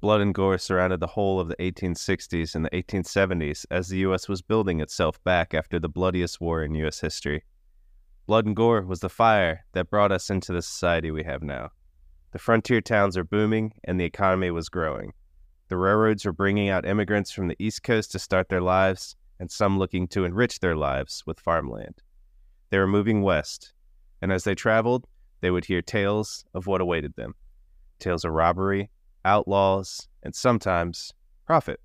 Blood and gore surrounded the whole of the 1860s and the 1870s as the U.S. was building itself back after the bloodiest war in U.S. history. Blood and gore was the fire that brought us into the society we have now. The frontier towns were booming, and the economy was growing. The railroads were bringing out immigrants from the East Coast to start their lives, and some looking to enrich their lives with farmland. They were moving west, and as they traveled, they would hear tales of what awaited them. Tales of robbery, outlaws, and sometimes profit.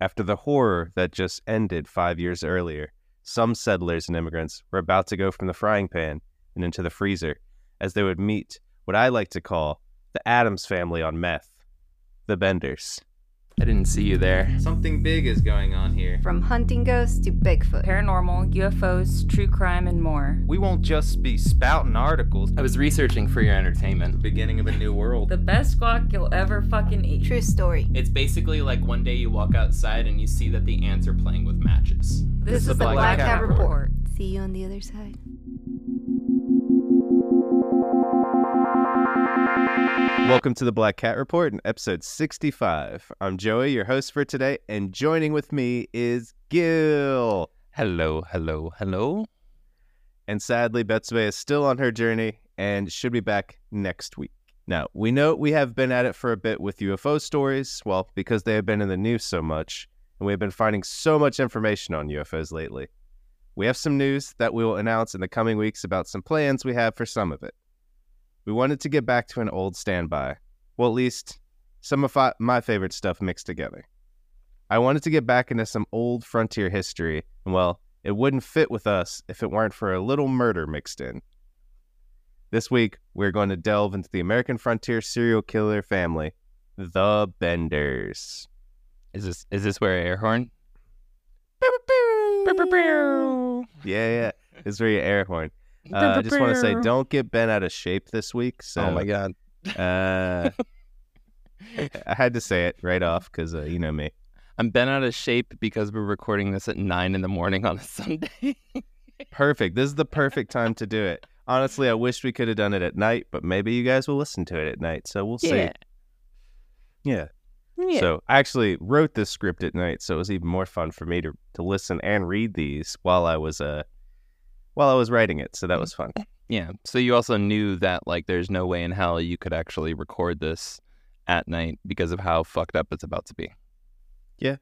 After the horror that just ended 5 years earlier, some settlers and immigrants were about to go from the frying pan and into the freezer as they would meet what I like to call the Addams family on meth, the Benders. I didn't see you there. Something big is going on here. From hunting ghosts to Bigfoot, paranormal, UFOs, true crime, and more. We won't just be spouting articles. I was researching for your entertainment. The beginning of a new world. The best guac you'll ever fucking eat. True story. It's basically like one day you walk outside and you see that the ants are playing with matches. This is the Black Cat Report. See you on the other side. Welcome to the Black Cat Report in episode 65. I'm Joey, your host for today, and joining with me is Gil. Hello, hello, hello. And sadly, Betsy is still on her journey and should be back next week. Now, we know we have been at it for a bit with UFO stories, well, because they have been in the news so much, and we have been finding so much information on UFOs lately. We have some news that we will announce in the coming weeks about some plans we have for some of it. We wanted to get back to an old standby. Well, at least some of my favorite stuff mixed together. I wanted to get back into some old frontier history, and well, it wouldn't fit with us if it weren't for a little murder mixed in. This week, we're going to delve into the American frontier serial killer family, the Benders. Is this where I air horn? Yeah. This is where you air horn. I just want to say, don't get Ben out of shape this week. So, oh, my God. I had to say it right off because you know me. I'm Ben out of shape because we're recording this at 9 in the morning on a Sunday. Perfect. This is the perfect time to do it. Honestly, I wish we could have done it at night, but maybe you guys will listen to it at night. So we'll see. Yeah. So I actually wrote this script at night, so it was even more fun for me to listen and read these while I was while I was writing it, so that was fun. Yeah, so you also knew that, like, there's no way in hell you could actually record this at night because of how fucked up it's about to be. Yeah.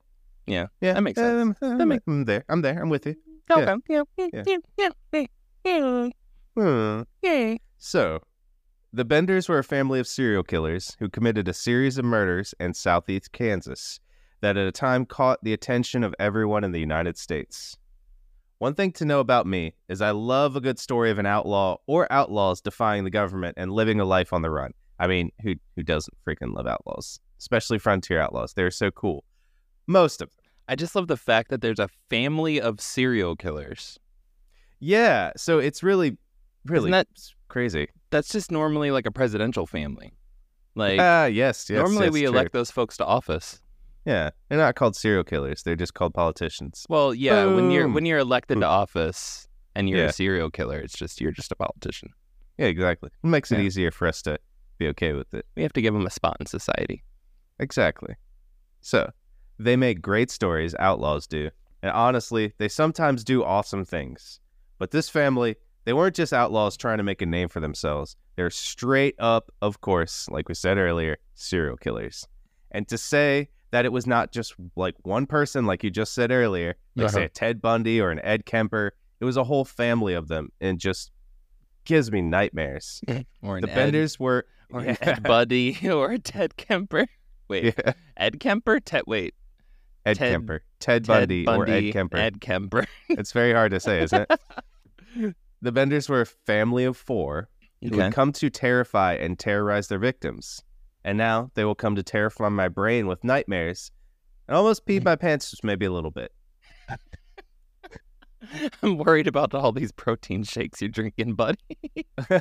That makes sense. I'm there. I'm with you. Okay. Yeah. So, the Benders were a family of serial killers who committed a series of murders in southeast Kansas that at a time caught the attention of everyone in the United States. One thing to know about me is I love a good story of an outlaw or outlaws defying the government and living a life on the run. I mean, who doesn't freaking love outlaws? Especially frontier outlaws. They're so cool. Most of them. I just love the fact that there's a family of serial killers. Yeah, so it's really crazy. That's just normally like a presidential family. Like, yes. Normally we elect those folks to office. Yeah, they're not called serial killers. They're just called politicians. Well, yeah, when you're elected to office and you're a serial killer, it's just you're just a politician. Yeah, exactly. It makes it easier for us to be okay with it. We have to give them a spot in society. Exactly. So, they make great stories, outlaws do. And honestly, they sometimes do awesome things. But this family, they weren't just outlaws trying to make a name for themselves. They're straight up, of course, like we said earlier, serial killers. And to say that it was not just like one person, like you just said earlier, like say a Ted Bundy or an Ed Kemper. It was a whole family of them, and just gives me nightmares. Or the Benders were, or an Ed Buddy, or a Ted Kemper. Wait, yeah. Ed Kemper? Ed Kemper. Ted Bundy or Ed Kemper. Ed Kemper. It's very hard to say, isn't it? The Benders were a family of four who would come to terrify and terrorize their victims. And now they will come to terrify my brain with nightmares and almost pee my pants just maybe a little bit. I'm worried about all these protein shakes you're drinking, buddy.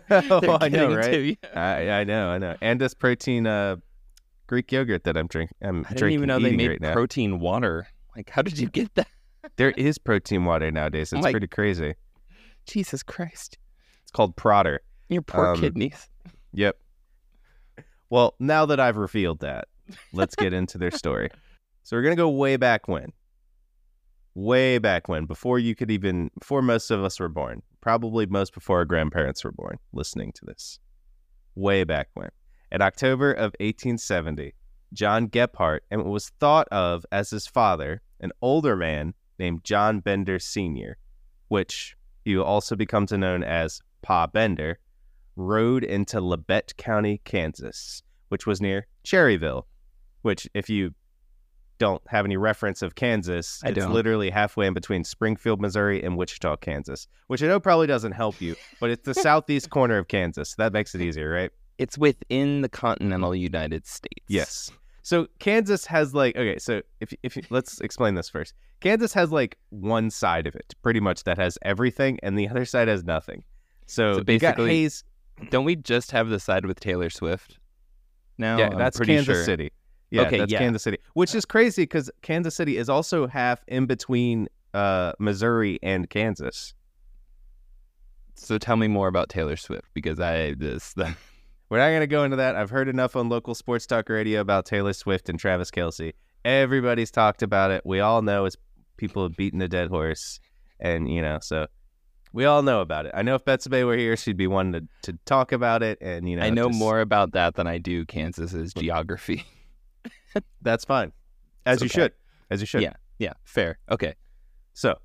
Oh, I know, right? I know. And this protein Greek yogurt that I'm drinking. I didn't even know they made protein water. Like, how did you get that? There is protein water nowadays. It's pretty crazy. Jesus Christ. It's called Prodder. Your poor kidneys. Yep. Well, now that I've revealed that, Let's get into their story. So we're going to go way back when, before most of us were born, probably most before our grandparents were born listening to this. Way back when. In October of 1870, John Gebhardt and what was thought of as his father, an older man named John Bender Sr., which he also becomes known as Pa Bender, rode into Labette County, Kansas, which was near Cherryville, which if you don't have any reference of Kansas, it's literally halfway in between Springfield, Missouri and Wichita, Kansas, which I know probably doesn't help you, but it's the southeast corner of Kansas. So that makes it easier, right? It's within the continental United States. Yes. So Kansas has let's explain this first. Kansas has one side of it pretty much that has everything and the other side has nothing. So basically, don't we just have the side with Taylor Swift? Now, yeah, that's Kansas City. Yeah, okay, that's Kansas City, which is crazy because Kansas City is also half in between Missouri and Kansas. So tell me more about Taylor Swift because we're not going to go into that. I've heard enough on local sports talk radio about Taylor Swift and Travis Kelce. Everybody's talked about it. We all know it's people have beaten a dead horse, and so we all know about it. I know if Betsy were here, she'd be wanting to talk about it, and I know more about that than I do Kansas's geography. That's fine, as you should. Yeah, fair. Okay, so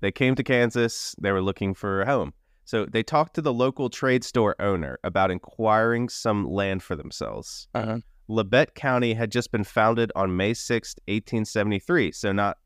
they came to Kansas. They were looking for a home. So they talked to the local trade store owner about inquiring some land for themselves. Uh-huh. Labette County had just been founded on May 6th, 1873, so not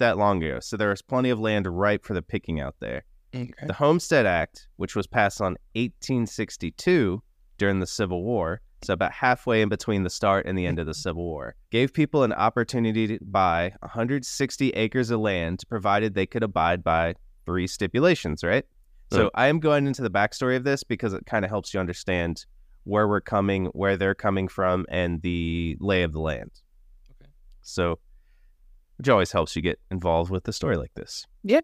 that long ago. So there was plenty of land ripe for the picking out there. Okay. The Homestead Act, which was passed on 1862 during the Civil War, so about halfway in between the start and the end of the Civil War, gave people an opportunity to buy 160 acres of land, provided they could abide by 3 stipulations, right? So I am going into the backstory of this because it kind of helps you understand where we're coming, where they're coming from, and the lay of the land. Okay. So, which always helps you get involved with a story like this. Yeah.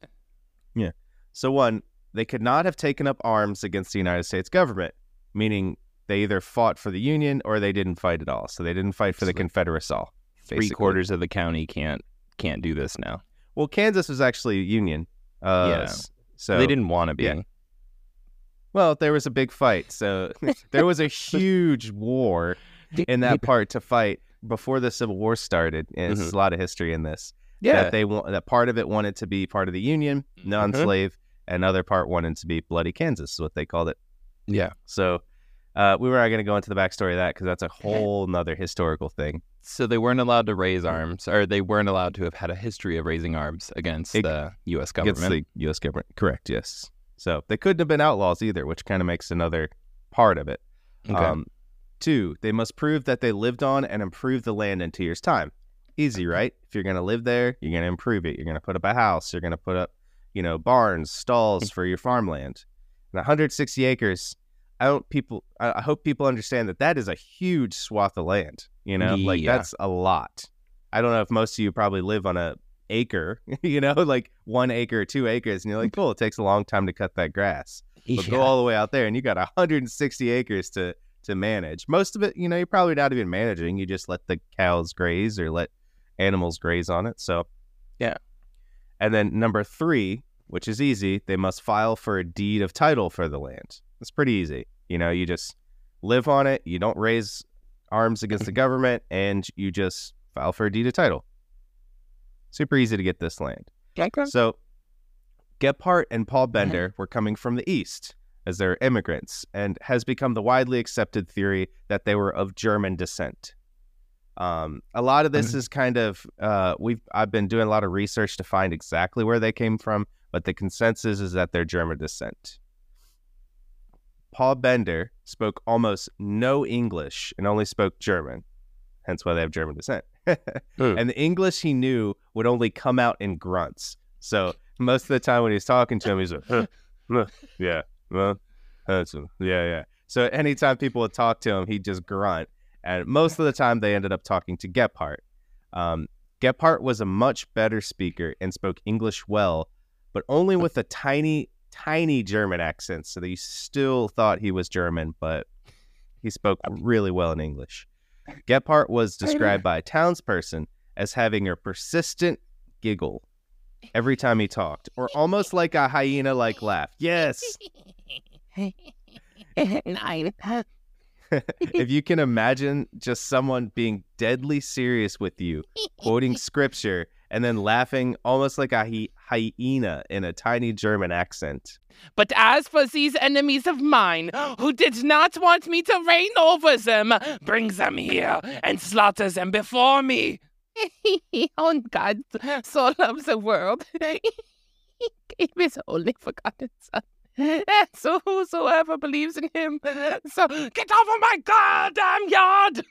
Yeah. So 1, they could not have taken up arms against the United States government, meaning they either fought for the Union or they didn't fight at all. So they didn't fight for the Confederates all. Basically. 3/4 of the county can't do this now. Well, Kansas was actually Union. Yes. Yeah. So they didn't want to be. Yeah. Well, there was a big fight. So there was a huge war in that part to fight before the Civil War started. And there's a lot of history in this. Yeah. That part of it wanted to be part of the Union, non-slave, and other part wanted to be Bloody Kansas is what they called it. Yeah. So we were not going to go into the backstory of that because that's a whole nother historical thing. So they weren't allowed to raise arms, or they weren't allowed to have had a history of raising arms against the U.S. government. Against the U.S. government, correct, yes. So they couldn't have been outlaws either, which kind of makes another part of it. Okay. 2, they must prove that they lived on and improved the land in 2 years' time. Easy, right? If you're going to live there, you're going to improve it. You're going to put up a house. You're going to put up, barns, stalls for your farmland. And 160 acres... I hope people understand that is a huge swath of land, yeah. That's a lot. I don't know if most of you probably live on an acre, 1 acre or 2 acres. And you're like, cool, it takes a long time to cut that grass. But go all the way out there and you got 160 acres to manage. Most of it, you're probably not even managing. You just let the cows graze or let animals graze on it. So, yeah. And then 3, which is easy, they must file for a deed of title for the land. It's pretty easy. You just live on it. You don't raise arms against the government, and you just file for a deed of title. Super easy to get this land. Okay. So Gebhardt and Paul Bender were coming from the East as their immigrants, and has become the widely accepted theory that they were of German descent. A lot of this is kind of, I've been doing a lot of research to find exactly where they came from, but the consensus is that they're German descent. Paul Bender spoke almost no English and only spoke German, hence why they have German descent. And the English he knew would only come out in grunts. So most of the time when he was talking to him, he's like, yeah, well, yeah. So anytime people would talk to him, he'd just grunt. And most of the time they ended up talking to Gebhardt. Gebhardt was a much better speaker and spoke English well, but only with a tiny German accents, so they still thought he was German, but he spoke really well in English. Gebhardt was described by a townsperson as having a persistent giggle every time he talked, or almost like a hyena-like laugh. Yes! If you can imagine just someone being deadly serious with you, quoting scripture, and then laughing almost like a hyena in a tiny German accent. But as for these enemies of mine, who did not want me to reign over them, bring them here and slaughter them before me. Oh, God, so loves the world. He gave his only forgotten son. So whosoever believes in him, so get over my goddamn yard.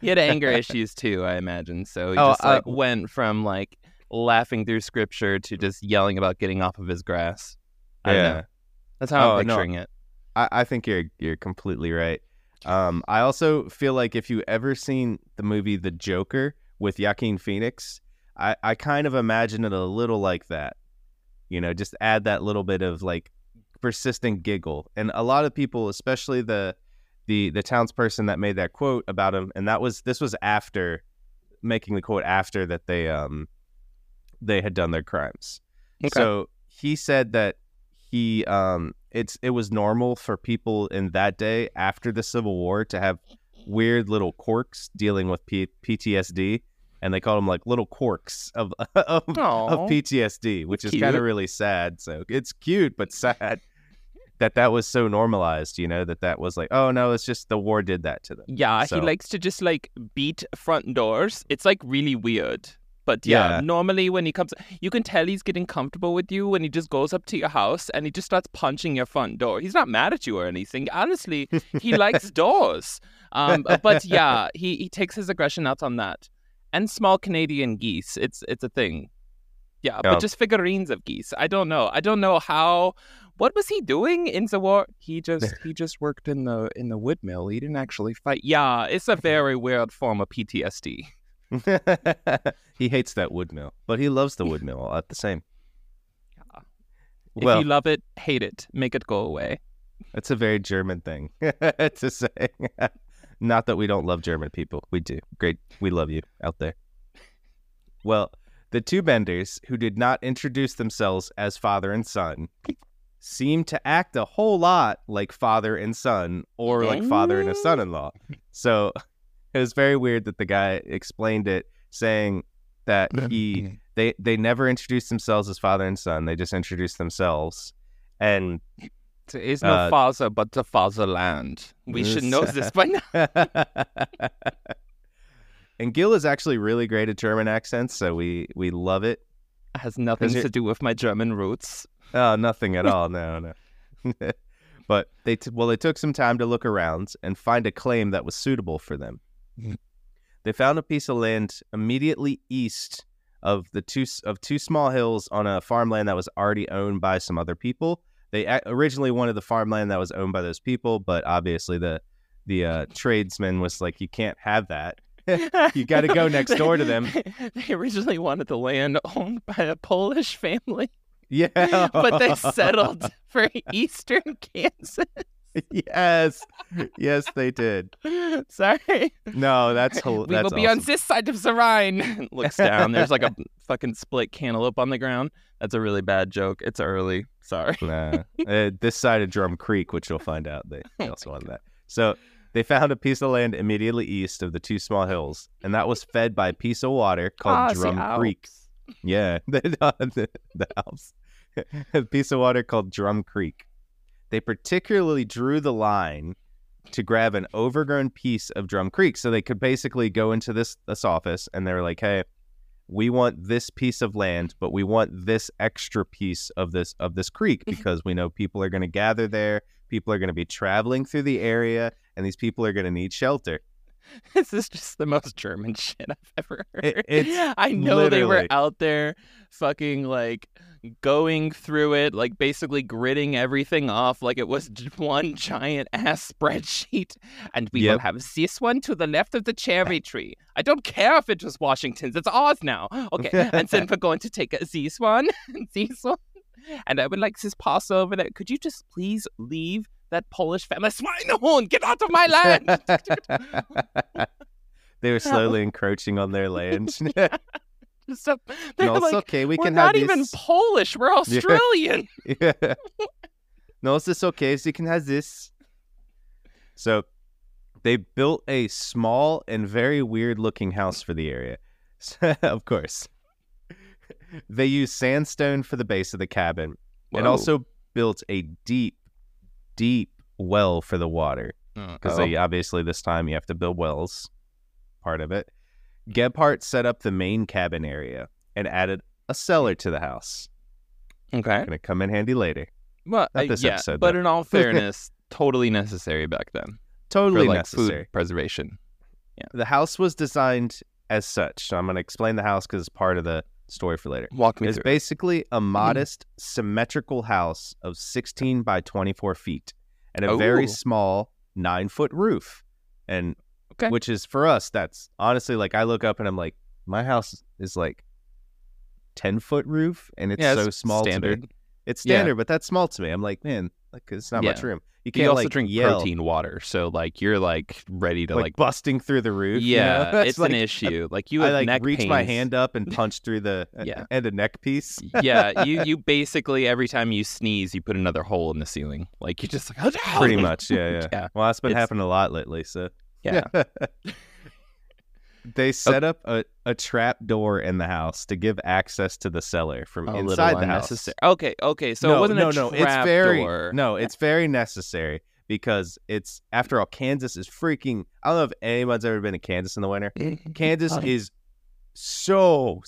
He had anger issues too, I imagine. So he went from like laughing through scripture to just yelling about getting off of his grass. Yeah, I know. That's how I'm picturing it. I think you're completely right. I also feel like if you ever seen the movie The Joker with Joaquin Phoenix, I kind of imagine it a little like that. You know, just add that little bit of like persistent giggle. And a lot of people, especially the townsperson that made that quote about him, and this was after making the quote after that they had done their crimes. Okay. So he said that he it was normal for people in that day after the Civil War to have weird little quirks dealing with PTSD. And they call them like little quirks of PTSD, which is kind of really sad. So it's cute, but sad that was so normalized, you know, that was like, oh, no, it's just the war did that to them. Yeah, so. He likes to just like beat front doors. It's like really weird. But yeah, normally when he comes, you can tell he's getting comfortable with you when he just goes up to your house and he just starts punching your front door. He's not mad at you or anything. Honestly, he likes doors. But yeah, he takes his aggression out on that. And small Canadian geese. It's a thing. Yeah, but just figurines of geese. I don't know how. What was he doing in the war? He just worked in the woodmill. He didn't actually fight. Yeah, it's a very weird form of PTSD. He hates that woodmill, but he loves the woodmill all at the same. Yeah. Well, if you love it, hate it, make it go away. That's a very German thing to say. Not that we don't love German people. We do. Great. We love you out there. Well, the two Benders, who did not introduce themselves as father and son, seemed to act a whole lot like father and son or like father and a son-in-law. So it was very weird that the guy explained it saying that they never introduced themselves as father and son. They just introduced themselves. And... there is no father but the fatherland. We should know this by now. And Gil is actually really great at German accents, so we love it. It has nothing to do with my German roots. Oh, nothing at all. No. But they took some time to look around and find a claim that was suitable for them. They found a piece of land immediately east of two small hills on a farmland that was already owned by some other people. They originally wanted the farmland that was owned by those people, but obviously the tradesman was like, you can't have that. You got to go next door to them. They originally wanted the land owned by a Polish family. Yeah. But they settled for Eastern Kansas. Yes. Yes, they did. Sorry. No, that's hilarious. We will be awesome. On this side of the Rhine. Looks down. There's like a fucking split cantaloupe on the ground. That's a really bad joke. It's early. Sorry. Nah. This side of Drum Creek, which you'll find out. They also wanted that. So they found a piece of land immediately east of the two small hills, and that was fed by a piece of water called Drum Creek. Yeah. The Alps. A piece of water called Drum Creek. They particularly drew the line to grab an overgrown piece of Drum Creek. So they could basically go into this office and they were like, hey, we want this piece of land, but we want this extra piece of this creek because we know people are going to gather there. People are going to be traveling through the area and these people are going to need shelter. This is just the most German shit I've ever heard. I know literally. They were out there fucking like going through it, like basically gritting everything off like it was one giant ass spreadsheet. And we will have this one to the left of the cherry tree. I don't care if it was Washington's. It's ours now. Okay. And then we're going to take this one and this one. And I would like to pass over that. Could you just please leave that Polish family? Swinehorn, get out of my land! They were slowly encroaching on their land. Yeah. So they're like, okay, we're not even Polish, we're Australian. Yeah. Yeah. No, it's just okay, so you can have this. So they built a small and very weird looking house for the area. Of course. They used sandstone for the base of the cabin. Whoa. And also built a deep, deep well for the water. Because obviously this time you have to build wells, part of it. Gebhardt set up the main cabin area and added a cellar to the house. Okay. Going to come in handy later. Well, not this episode, but though. In all fairness, totally necessary back then. Totally for, necessary. Food preservation. Yeah. The house was designed as such. So I'm going to explain the house because it's part of the story for later. Walk me through. It's basically a modest, symmetrical house of 16 by 24 feet and a very small 9-foot roof. And... Okay. Which is, for us, that's honestly, like, I look up and I'm like, my house is like 10-foot roof, and it's so small to me. It's standard, but that's small to me. I'm like, man, like, it's not much room. You can't, you also like, drink protein water, so like you're like ready to like busting through the roof. Yeah, you know? It's like, an issue. Like you, I reach my hand up and punch through the and a neck piece. Yeah, you basically every time you sneeze, you put another hole in the ceiling. Like you're just like, oh, no! Pretty much, yeah. Well, that's been happening a lot lately, so. Yeah. They set up a trap door in the house to give access to the cellar from inside the house. Okay. So it wasn't a trap door. No, it's very necessary because it's, after all, Kansas is freaking, I don't know if anyone's ever been to Kansas in the winter. Kansas is so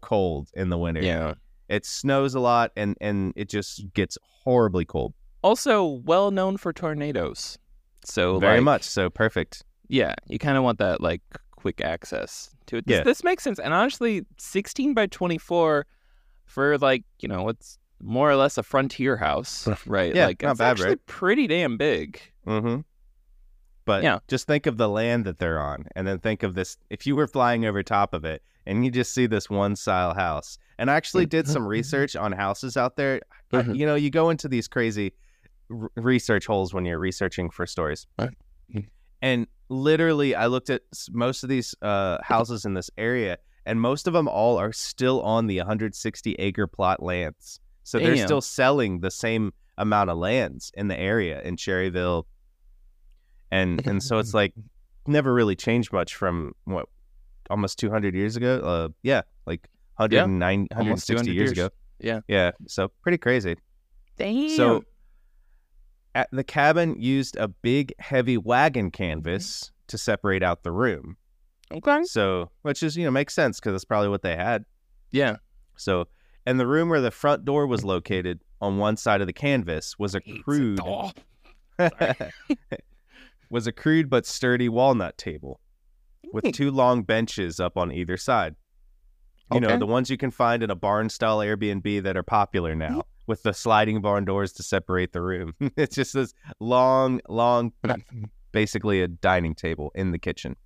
cold in the winter. Yeah. It snows a lot and it just gets horribly cold. Also, well known for tornadoes. So very much so, perfect. Yeah, you kind of want that like quick access to it. This makes sense. And honestly, 16 by 24 for like, you know, it's more or less a frontier house, right? Yeah, like, it's actually pretty damn big. Mm-hmm. But just think of the land that they're on, and then think of this. If you were flying over top of it, and you just see this one style house, and I actually did some research on houses out there. Mm-hmm. You know, you go into these crazy research holes when you're researching for stories. Right. And literally I looked at most of these houses in this area, and most of them all are still on the 160 acre plot lands. So Damn. They're still selling the same amount of lands in the area in Cherryville. And so it's like never really changed much from what, almost 200 years ago. Like 160 years ago. Yeah. Yeah. So pretty crazy. Damn. So, at the cabin used a big, heavy wagon canvas to separate out the room. Okay. So, which is, you know, makes sense because that's probably what they had. Yeah. So, and the room where the front door was located on one side of the canvas was a crude but sturdy walnut table with two long benches up on either side. You know, the ones you can find in a barn-style Airbnb that are popular now. With the sliding barn doors to separate the room. It's just this long, basically a dining table in the kitchen.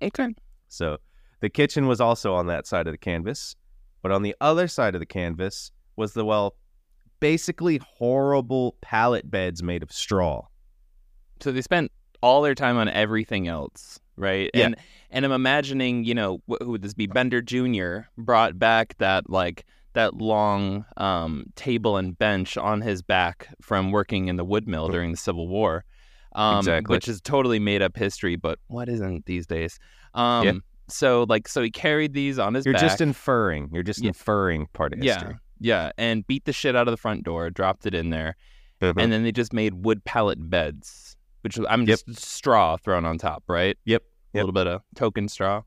Okay. So the kitchen was also on that side of the canvas, but on the other side of the canvas was the, well, basically horrible pallet beds made of straw. So they spent all their time on everything else, right? Yeah. And I'm imagining, you know, who would this be? Bender Jr. brought back that, like, that long table and bench on his back from working in the wood mill during the Civil War, which is totally made up history, but what isn't these days? So he carried these on his back. You're just inferring part of history. Yeah, and beat the shit out of the front door, dropped it in there, and then they just made wood pallet beds, which I'm just straw thrown on top, right? Yep. A little bit of token straw.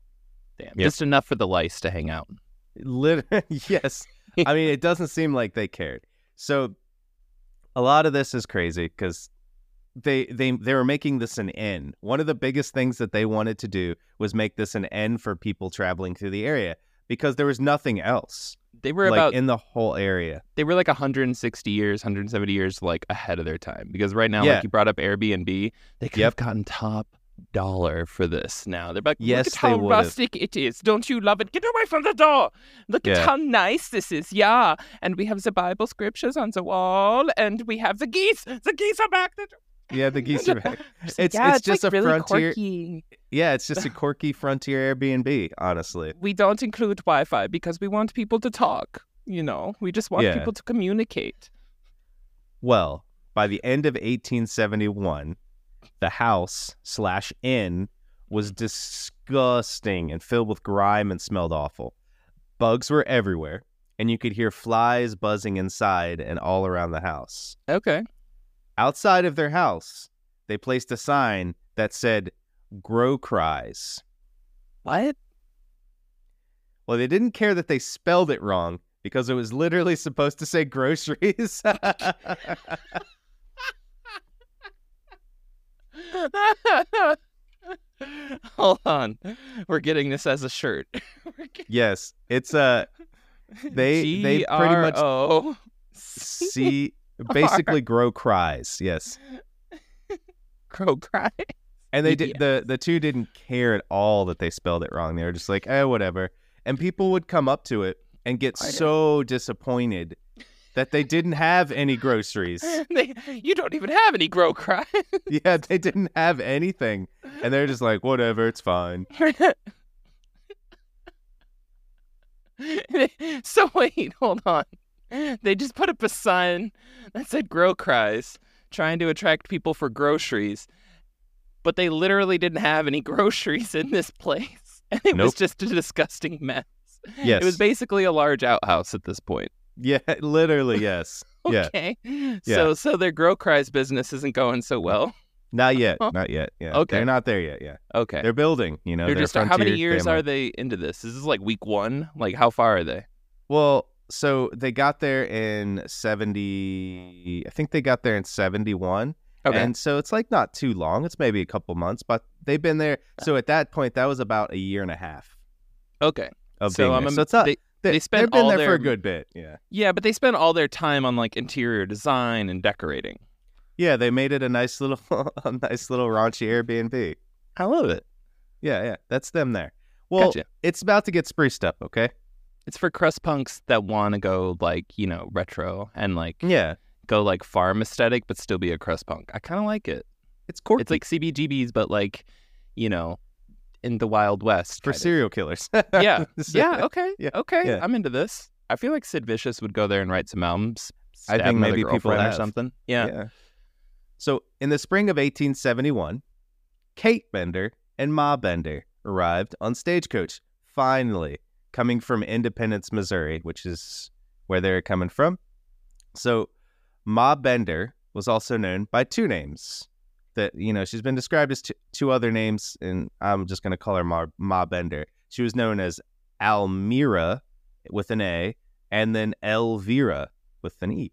Damn, just enough for the lice to hang out. Literally, yes. I mean, it doesn't seem like they cared. So a lot of this is crazy because they were making this an inn. One of the biggest things that they wanted to do was make this an inn for people traveling through the area because there was nothing else. They were like, about in the whole area. They were like 160 years, 170 years like ahead of their time because right now, like you brought up Airbnb, they could have gotten top dollar for this now. They're like, yes, they would. Look at how rustic it is. Don't you love it? Get away from the door. Look at how nice this is. Yeah. And we have the Bible scriptures on the wall, and we have the geese. The geese are back. Yeah, the geese are back. It's just like a really frontier. Quirky. Yeah, it's just a quirky frontier Airbnb, honestly. We don't include Wi-Fi because we want people to talk. You know, we just want people to communicate. Well, by the end of 1871, the house/inn was disgusting and filled with grime and smelled awful. Bugs were everywhere, and you could hear flies buzzing inside and all around the house. Okay. Outside of their house, they placed a sign that said, "Grow Cries." What? Well, they didn't care that they spelled it wrong because it was literally supposed to say groceries. Hold on, we're getting this as a shirt. Yes, it's they G-R-O-C. They pretty much see basically grow cries. Yes, grow cries. And they did the two didn't care at all that they spelled it wrong. They were just like, eh, whatever. And people would come up to it and get so disappointed that they didn't have any groceries. You don't even have any grow cries. Yeah, they didn't have anything. And they're just like, whatever, it's fine. So wait, hold on. They just put up a sign that said grow cries, trying to attract people for groceries. But they literally didn't have any groceries in this place. And it was just a disgusting mess. Yes. It was basically a large outhouse at this point. Yeah, literally, yes. Okay. Yeah. So their grow cries business isn't going so well. Not yet. Yeah. Okay. They're not there yet. Yeah. Okay. They're building, you know. They're just how many years family. Are they into this? Is this like week one? Like how far are they? Well, so they got there in 71. Okay. And so it's like not too long. It's maybe a couple months, but they've been there. So at that point, that was about a year and a half. Okay. Of so being there. So it's up. They spent all there for a good bit, yeah. Yeah, but they spent all their time on like interior design and decorating. Yeah, they made it a nice little raunchy Airbnb. I love it. Yeah. That's them there. Well, gotcha. It's about to get spruced up, okay? It's for crust punks that want to go like, you know, retro and like go like farm aesthetic but still be a crust punk. I kind of like it. It's quirky. It's like CBGBs but like, you know, in the Wild West. For serial killers. Yeah. Yeah. Okay. Yeah. Okay. Yeah. I'm into this. I feel like Sid Vicious would go there and write some albums. I think maybe people have. Or something. Yeah. So in the spring of 1871, Kate Bender and Ma Bender arrived on stagecoach, finally coming from Independence, Missouri, which is where they're coming from. So Ma Bender was also known by two names. That, you know, she's been described as two other names, and I'm just going to call her Ma Bender. She was known as Almira with an A and then Elvira with an E.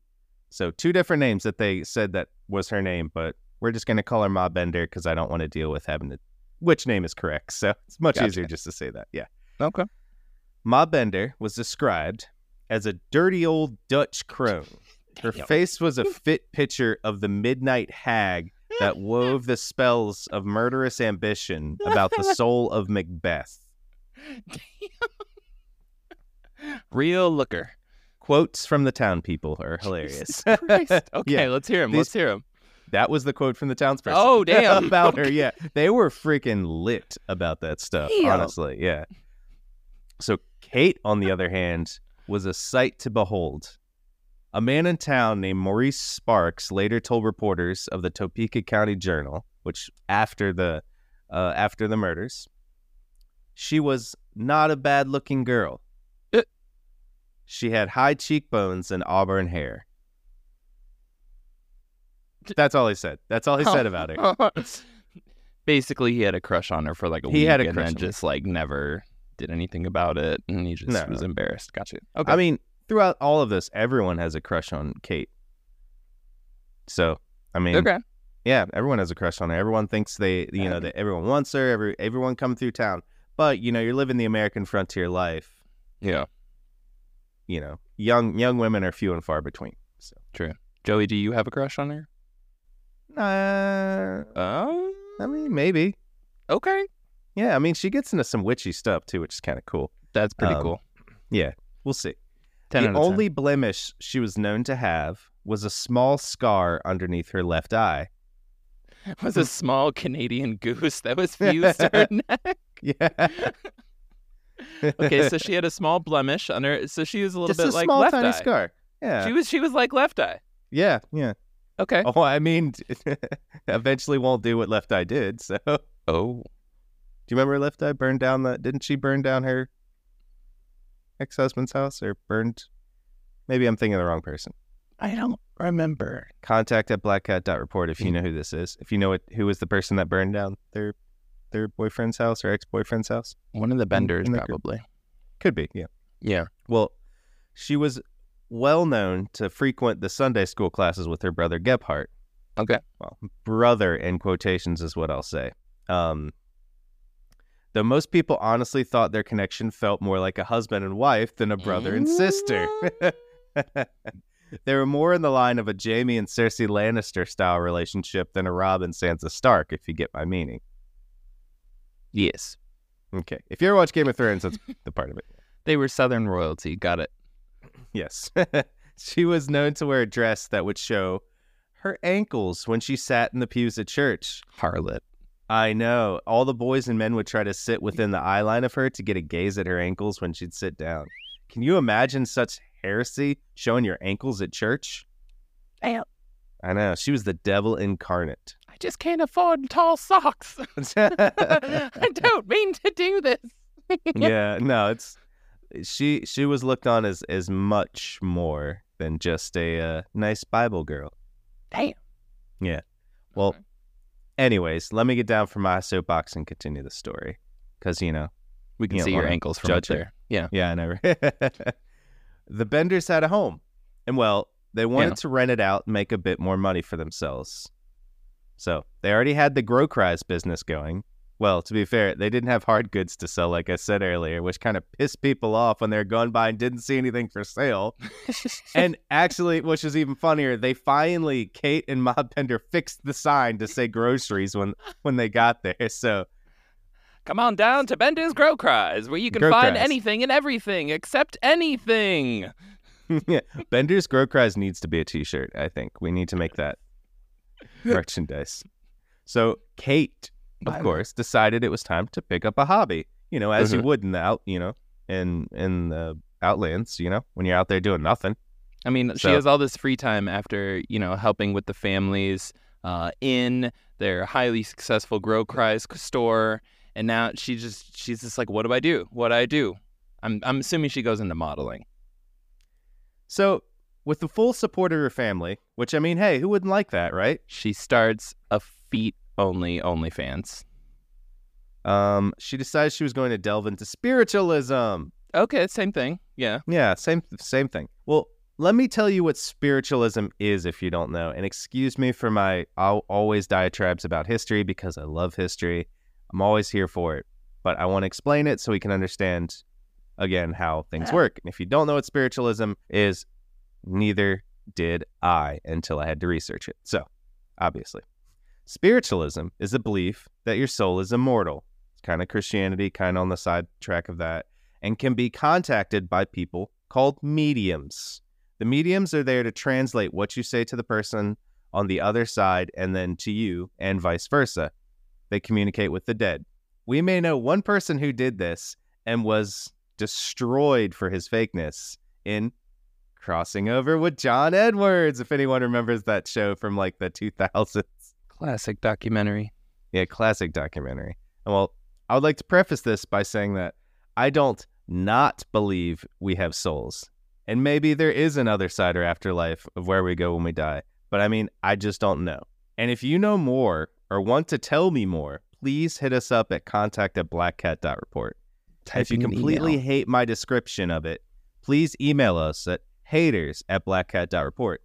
So two different names that they said that was her name, but we're just going to call her Ma Bender because I don't want to deal with having to, which name is correct. So it's much easier just to say that. Yeah. Okay. Ma Bender was described as a dirty old Dutch crone. Her face was a fit picture of the midnight hag that wove the spells of murderous ambition about the soul of Macbeth. Damn. Real looker. Quotes from the town people are hilarious. Okay, yeah. Let's hear them. That was the quote from the townsperson. Oh, damn. About her, yeah. They were freaking lit about that stuff, honestly, yeah. So Kate, on the other hand, was a sight to behold. A man in town named Maurice Sparks later told reporters of the Topeka County Journal, which after the murders, she was not a bad-looking girl. She had high cheekbones and auburn hair. That's all he said. That's all he said about her. Basically, he had a crush on her for like a week and then just like never did anything about it, and he just was embarrassed. Gotcha. Okay. I mean, throughout all of this, everyone has a crush on Kate. So, I mean, yeah, everyone has a crush on her. Everyone thinks that everyone wants her. Everyone come through town. But, you know, you're living the American frontier life. Yeah. You know, young women are few and far between. So. True. Joey, do you have a crush on her? I mean, maybe. Okay. Yeah, I mean, she gets into some witchy stuff, too, which is kind of cool. That's pretty cool. Yeah, we'll see. The only blemish she was known to have was a small scar underneath her left eye. It was a small Canadian goose that was fused to her neck. Yeah. Okay, so she had a small blemish on her, so she was a little just bit a like small, left tiny eye. Scar. Yeah. She was like left eye. Yeah, yeah. Okay. Oh, I mean, eventually won't do what Left Eye did, so. Oh. Do you remember Left Eye burned down the, didn't she burn down her ex-husband's house or burned? Maybe I'm thinking of the wrong person. I don't remember. Contact at blackcat.report if you know who this is. If you know who was the person that burned down their boyfriend's house or ex-boyfriend's house. One of the Benders, probably. Could be, yeah. Yeah. Well, she was well known to frequent the Sunday school classes with her brother Gebhardt. Okay. Well, brother in quotations is what I'll say. Though most people honestly thought their connection felt more like a husband and wife than a brother and sister. They were more in the line of a Jaime and Cersei Lannister style relationship than a Robb and Sansa Stark, if you get my meaning. Yes. Okay. If you ever watch Game of Thrones, that's the part of it. They were Southern royalty. Got it. Yes. She was known to wear a dress that would show her ankles when she sat in the pews at church. Harlot. I know. All the boys and men would try to sit within the eye line of her to get a gaze at her ankles when she'd sit down. Can you imagine such heresy, showing your ankles at church? Damn. I know. She was the devil incarnate. I just can't afford tall socks. I don't mean to do this. Yeah, no, it's... She was looked on as much more than just a nice Bible girl. Damn. Yeah. Well, okay. Anyways, let me get down from my soapbox and continue the story. Because, you know... We can see your ankles from up there. Yeah. Yeah, I know. The Benders had a home. And, well, they wanted to rent it out and make a bit more money for themselves. So, they already had the Gro-Cries business going. Well, to be fair, they didn't have hard goods to sell, like I said earlier, which kind of pissed people off when they were going by and didn't see anything for sale. And actually, which is even funnier, they finally, Kate and Ma Bender, fixed the sign to say groceries when they got there. So, come on down to Bender's Gro-Cries, where you can find anything and everything except anything. Yeah, Bender's Gro-Cries needs to be a t-shirt, I think. We need to make that merchandise. So, Kate... of course, decided it was time to pick up a hobby, you know, as you would in the outlands, you know, when you're out there doing nothing. I mean, so, she has all this free time after, you know, helping with the families in their highly successful Gro-Cries store. And now she's just like, what do I do? I'm assuming she goes into modeling. So with the full support of her family, which, I mean, hey, who wouldn't like that, right? She starts a feet OnlyFans. She decided she was going to delve into spiritualism. Okay, same thing. Yeah. Yeah, same thing. Well, let me tell you what spiritualism is if you don't know. And excuse me for my always diatribes about history because I love history. I'm always here for it. But I want to explain it so we can understand, again, how things work. And if you don't know what spiritualism is, neither did I until I had to research it. So, obviously. Spiritualism is a belief that your soul is immortal. It's kind of Christianity, kind of on the sidetrack of that, and can be contacted by people called mediums. The mediums are there to translate what you say to the person on the other side and then to you and vice versa. They communicate with the dead. We may know one person who did this and was destroyed for his fakeness in Crossing Over with John Edwards, if anyone remembers that show from like the 2000s. Classic documentary. Yeah, classic documentary. And well, I would like to preface this by saying that I don't not believe we have souls. And maybe there is another side or afterlife of where we go when we die. But I mean, I just don't know. And if you know more or want to tell me more, please hit us up at contact@blackcat.report. If you completely hate my description of it, please email us at haters@blackcat.report.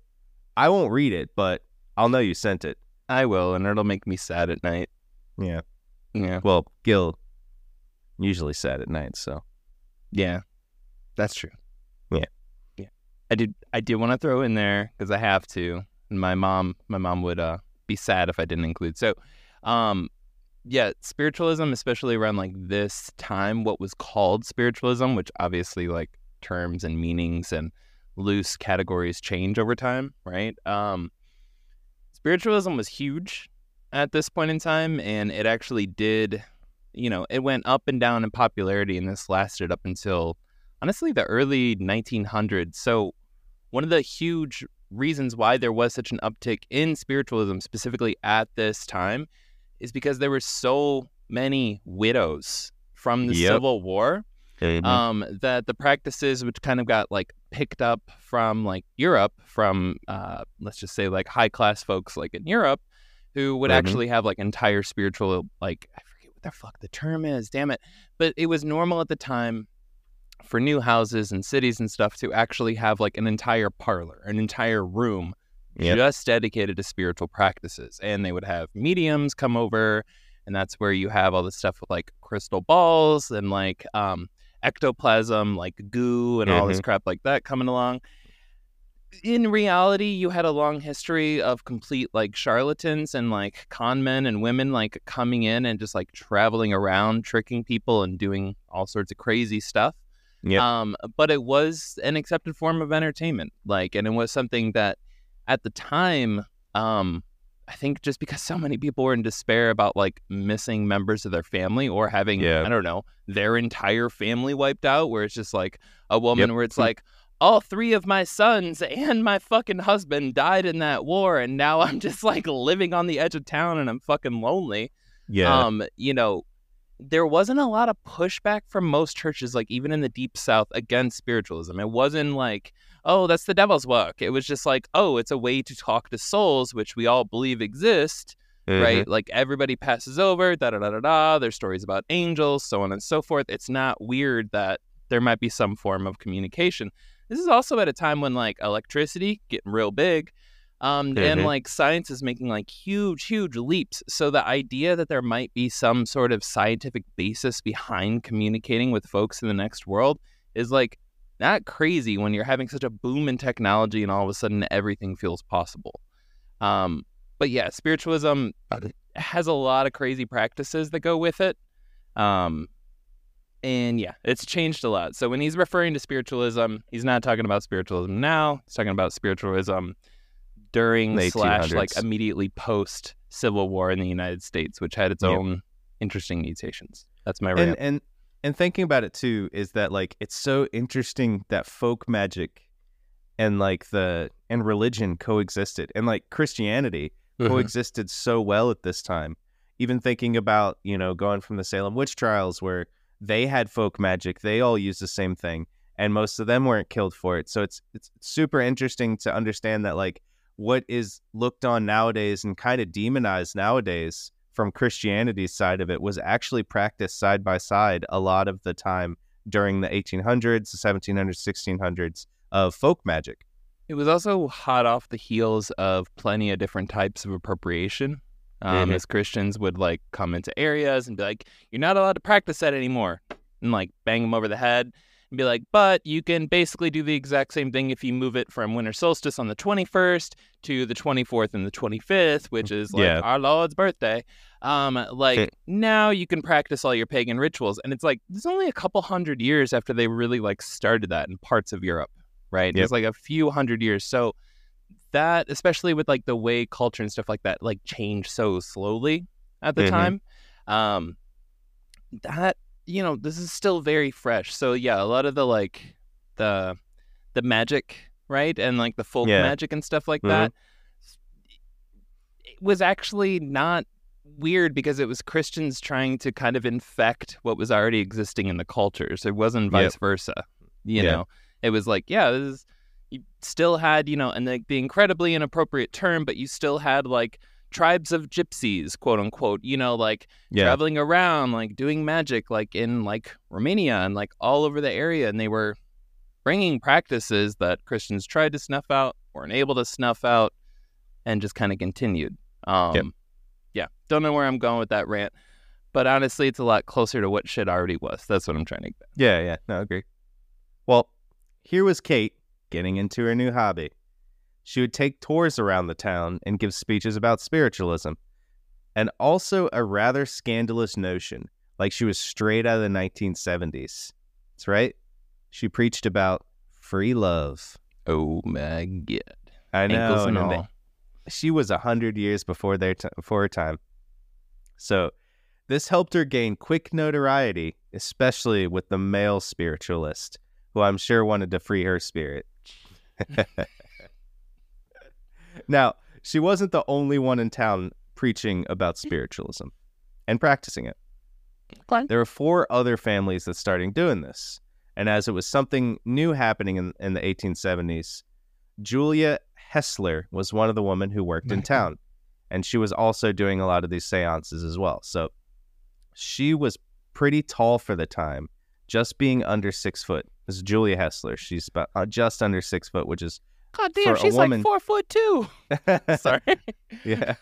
I won't read it, but I'll know you sent it. I will, and it'll make me sad at night. Yeah. Yeah. Well, Gil, usually sad at night, so. Yeah. That's true. Yeah. Yeah. I did want to throw in there, because I have to, and my mom would be sad if I didn't include. So, yeah, spiritualism, especially around like this time, what was called spiritualism, which obviously like terms and meanings and loose categories change over time, right? Spiritualism was huge at this point in time, and it actually did, you know, it went up and down in popularity, and this lasted up until honestly the early 1900s. So one of the huge reasons why there was such an uptick in spiritualism specifically at this time is because there were so many widows from the Civil War, that the practices which kind of got like picked up from like Europe, from let's just say like high class folks like in Europe, who would actually have like entire spiritual, like I forget what the fuck the term is, damn it, but it was normal at the time for new houses and cities and stuff to actually have like an entire parlor, an entire room just dedicated to spiritual practices, and they would have mediums come over, and that's where you have all this stuff with like crystal balls and like ectoplasm, like goo and all this crap like that coming along. In reality, you had a long history of complete like charlatans and like con men and women like coming in and just like traveling around tricking people and doing all sorts of crazy stuff. But it was an accepted form of entertainment, like, and it was something that at the time, I think just because so many people were in despair about like missing members of their family or having, I don't know, their entire family wiped out, where it's just like a woman where it's like, all three of my sons and my fucking husband died in that war, and now I'm just like living on the edge of town and I'm fucking lonely. You know, there wasn't a lot of pushback from most churches, like even in the Deep South, against spiritualism. It wasn't like, oh, that's the devil's work. It was just like, oh, it's a way to talk to souls, which we all believe exist, right? Like everybody passes over, da-da-da-da-da. There's stories about angels, so on and so forth. It's not weird that there might be some form of communication. This is also at a time when like electricity getting real big, and like science is making like huge, huge leaps. So the idea that there might be some sort of scientific basis behind communicating with folks in the next world is like, not crazy when you're having such a boom in technology and all of a sudden everything feels possible. But yeah, spiritualism has a lot of crazy practices that go with it. And yeah, it's changed a lot. So when he's referring to spiritualism, he's not talking about spiritualism now. He's talking about spiritualism during / like immediately post Civil War in the United States, which had its own interesting mutations. That's my rant. And thinking about it too is that like it's so interesting that folk magic and like and religion coexisted, and like Christianity coexisted so well at this time. Even thinking about, you know, going from the Salem witch trials where they had folk magic, they all used the same thing, and most of them weren't killed for it. So it's super interesting to understand that like what is looked on nowadays and kind of demonized nowadays from Christianity's side of it was actually practiced side by side a lot of the time during the 1800s, the 1700s, 1600s of folk magic. It was also hot off the heels of plenty of different types of appropriation. As Christians would like come into areas and be like, you're not allowed to practice that anymore, and like bang them over the head and be like, but you can basically do the exact same thing if you move it from winter solstice on the 21st to the 24th and the 25th, which is like our Lord's birthday. Now you can practice all your pagan rituals. And it's like, there's only a couple hundred years after they really like started that in parts of Europe, right? It's like a few hundred years. So that, especially with like the way culture and stuff like that, like changed so slowly at the time, that, you know, this is still very fresh. So yeah, a lot of the like the magic, right, and like the folk magic and stuff like that, it was actually not weird because it was Christians trying to kind of infect what was already existing in the cultures. It wasn't vice versa, you know. It was like, yeah, this is, you still had, you know, and like the incredibly inappropriate term, but you still had like tribes of gypsies, quote unquote, you know, like traveling around, like doing magic, like in like Romania and like all over the area. And they were bringing practices that Christians tried to snuff out, weren't able to snuff out, and just kind of continued. Yeah, don't know where I'm going with that rant, but honestly, it's a lot closer to what shit already was. That's what I'm trying to get. Yeah, no, agree. Well, here was Kate getting into her new hobby. She would take tours around the town and give speeches about spiritualism. and also a rather scandalous notion, like she was straight out of the 1970s. That's right. She preached about free love. Oh my God. I know. And all. She was 100 years before her time. So this helped her gain quick notoriety, especially with the male spiritualist, who I'm sure wanted to free her spirit. Now, she wasn't the only one in town preaching about spiritualism and practicing it. Okay. There were four other families that started doing this. And as it was something new happening in the 1870s, Julia Hessler was one of the women who worked in town. And she was also doing a lot of these seances as well. So she was pretty tall for the time, just being under 6 foot. This is Julia Hessler. She's about just under 6 foot, which is... God damn, she's like 4'2". Sorry. Yeah.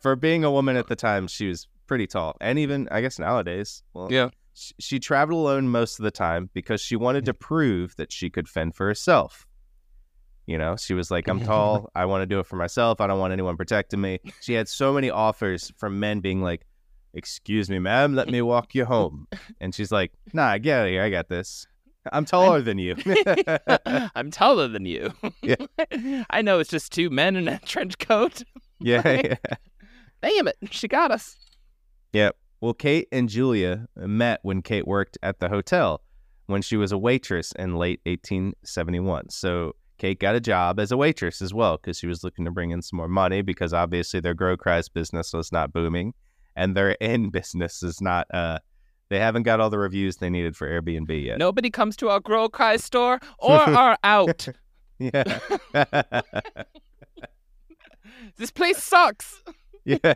For being a woman at the time, she was pretty tall. And even, I guess, nowadays. Well, yeah. She traveled alone most of the time because she wanted to prove that she could fend for herself. You know, she was like, I'm tall. I want to do it for myself. I don't want anyone protecting me. She had so many offers from men being like, excuse me, ma'am, let me walk you home. And she's like, nah, get out of here. I got this. I'm taller than you. I'm taller than you. Yeah. I know it's just two men in a trench coat. Yeah, like, yeah. Damn it. She got us. Yeah. Well, Kate and Julia met when Kate worked at the hotel when she was a waitress in late 1871. So Kate got a job as a waitress as well because she was looking to bring in some more money because obviously their Gro-Cries business was not booming and their inn business is not... They haven't got all the reviews they needed for Airbnb yet. Nobody comes to our Gro-Cries store or are out. Yeah. This place sucks. Yeah.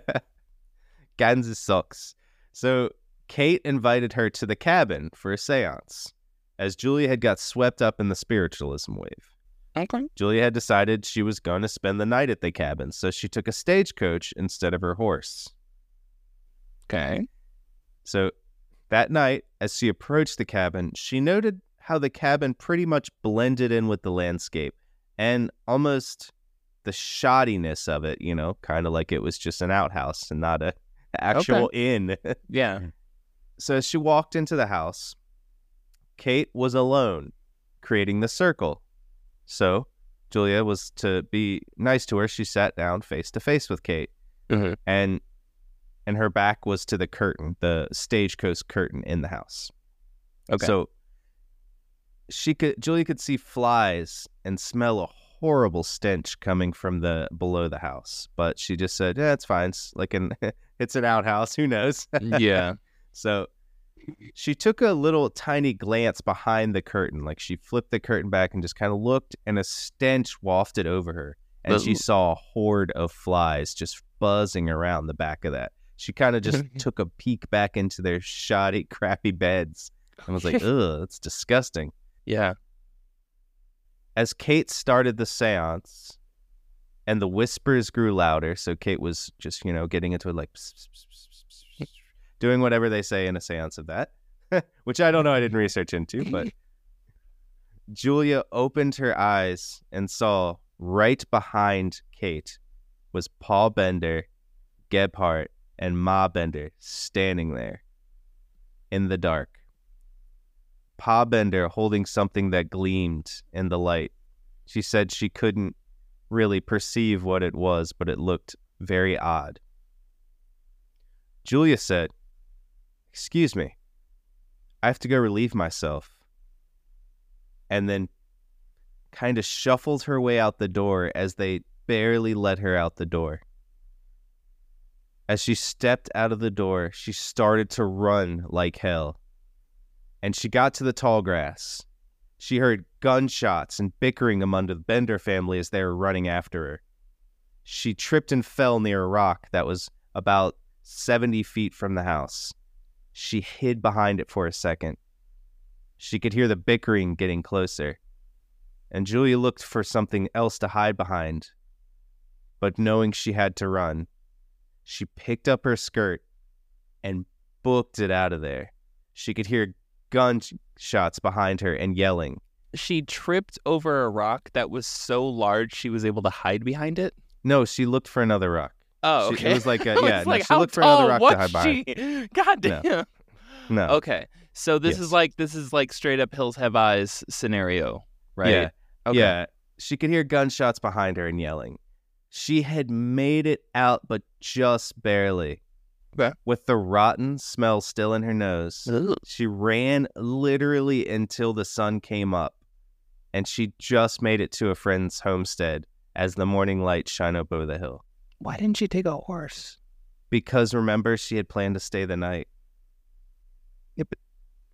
Kansas sucks. So Kate invited her to the cabin for a seance as Julia had got swept up in the spiritualism wave. Okay. Julia had decided she was going to spend the night at the cabin, so she took a stagecoach instead of her horse. Okay. So... That night, as she approached the cabin, she noted how the cabin pretty much blended in with the landscape and almost the shoddiness of it, you know, kind of like it was just an outhouse and not an actual inn. Yeah. So as she walked into the house, Kate was alone, creating the circle. So Julia was to be nice to her. She sat down face to face with Kate. Mm-hmm. And her back was to the curtain, the stagecoach curtain in the house. Okay. So Julia could see flies and smell a horrible stench coming from below the house. But she just said, yeah, it's fine. It's an outhouse. Who knows? Yeah. So she took a little tiny glance behind the curtain. Like she flipped the curtain back and just kind of looked, and a stench wafted over her. And she saw a horde of flies just buzzing around the back of that. She kind of just took a peek back into their shoddy, crappy beds and was like, ugh, that's disgusting. Yeah. As Kate started the seance and the whispers grew louder, so Kate was just, you know, getting into it like, pss, pss, pss, pss, pss, doing whatever they say in a seance of that, which I don't know, I didn't research into, but Julia opened her eyes and saw right behind Kate was Pa Bender, Gebhardt, and Ma Bender standing there in the dark. Pa Bender holding something that gleamed in the light. She said she couldn't really perceive what it was, but it looked very odd. Julia said, "Excuse me, I have to go relieve myself." And then kind of shuffled her way out the door as they barely let her out the door. As she stepped out of the door, she started to run like hell. And she got to the tall grass. She heard gunshots and bickering among the Bender family as they were running after her. She tripped and fell near a rock that was about 70 feet from the house. She hid behind it for a second. She could hear the bickering getting closer. And Julia looked for something else to hide behind. But knowing she had to run, she picked up her skirt and booked it out of there. She could hear gunshots behind her and yelling. She tripped over a rock that was so large she was able to hide behind it? No, she looked for another rock. Oh, okay. It was like, yeah, like, she looked for another rock to hide behind. God damn. No. Okay. So this is like, straight up Hills Have Eyes scenario, right? Yeah. Okay. Yeah. She could hear gunshots behind her and yelling. She had made it out, but just barely. Okay. With the rotten smell still in her nose, she ran literally until the sun came up, and she just made it to a friend's homestead as the morning lights shine up over the hill. Why didn't she take a horse? Because, remember, she had planned to stay the night. Yeah,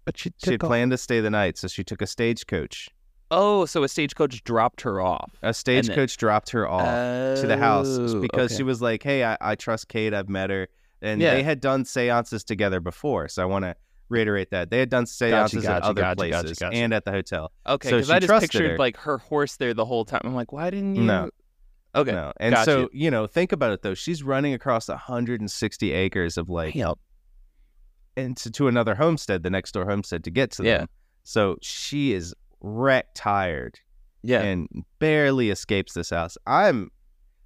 but she had planned to stay the night, so she took a stagecoach. Oh, so a stagecoach dropped her off. A stagecoach dropped her off to the house because she was like, hey, I trust Kate. I've met her. And they had done seances together before, so I want to reiterate that. They had done seances at other places and at the hotel. Okay, because I just pictured like her horse there the whole time. I'm like, why didn't you? No. Okay. No. And so, you know, think about it, though. She's running across 160 acres of like to another homestead, the next door homestead, to get to them. Yeah. So she is wrecked tired and barely escapes this house.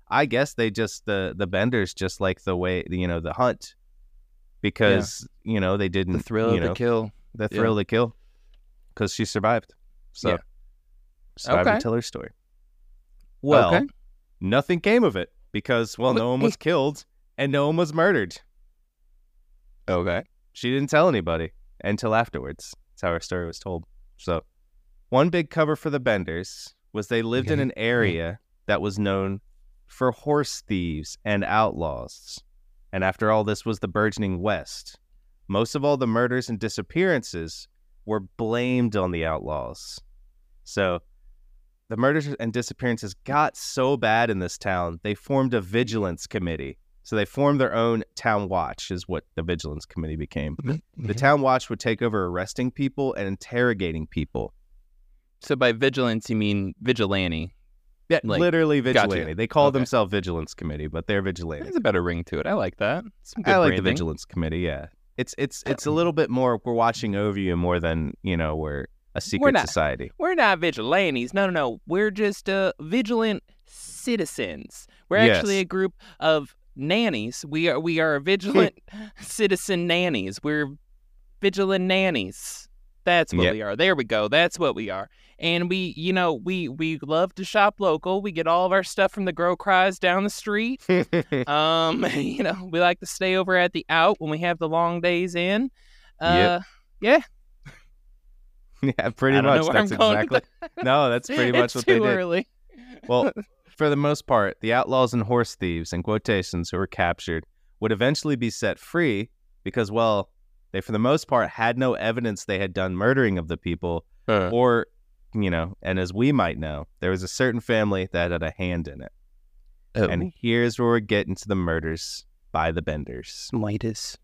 I guess they just, the Benders just like the way, you know, the hunt, because, you know, they didn't. The thrill of the kill. The thrill of the kill, because she survived. So, survived to tell her story. Well, nothing came of it because, well, no one was killed and no one was murdered. Okay. She didn't tell anybody until afterwards. That's how her story was told. So, one big cover for the Benders was they lived in an area that was known for horse thieves and outlaws. And after all, this was the burgeoning West. Most of all the murders and disappearances were blamed on the outlaws. So the murders and disappearances got so bad in this town, they formed a vigilance committee. So they formed their own town watch, is what the vigilance committee became. The town watch would take over arresting people and interrogating people. So by vigilance, you mean vigilante. Yeah, like, literally vigilante. Gotcha. They call themselves vigilance committee, but they're vigilante. There's a better ring to it. I like that. I like the vigilance committee. Yeah, it's a little bit more. We're watching over you more than, you know, we're a secret society. We're not vigilantes. No, no, no. We're just vigilant citizens. We're actually a group of nannies. We are vigilant citizen nannies. We're vigilant nannies. That's what we are. There we go. That's what we are. And we, you know, we love to shop local. We get all of our stuff from the Grow Cries down the street. You know, we like to stay over at the Out when we have the long days in. Yeah, pretty much. That's exactly. No, that's pretty much what they did. It's too early. Well, for the most part, the outlaws and horse thieves, in quotations, who were captured would eventually be set free because, well, they, for the most part, had no evidence they had done murdering of the people or, you know, and as we might know, there was a certain family that had a hand in it. Oh. And here's where we're getting to the murders by the Benders. Midas.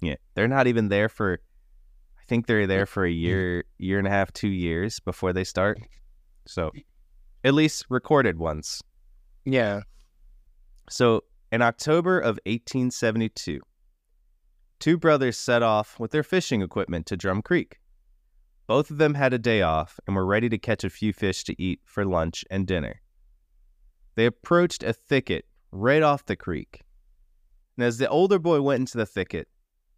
Yeah. They're not even there for, I think they're there for a year and a half, 2 years before they start. So, at least recorded ones. Yeah. So, in October of 1872, two brothers set off with their fishing equipment to Drum Creek. Both of them had a day off and were ready to catch a few fish to eat for lunch and dinner. They approached a thicket right off the creek. And as the older boy went into the thicket,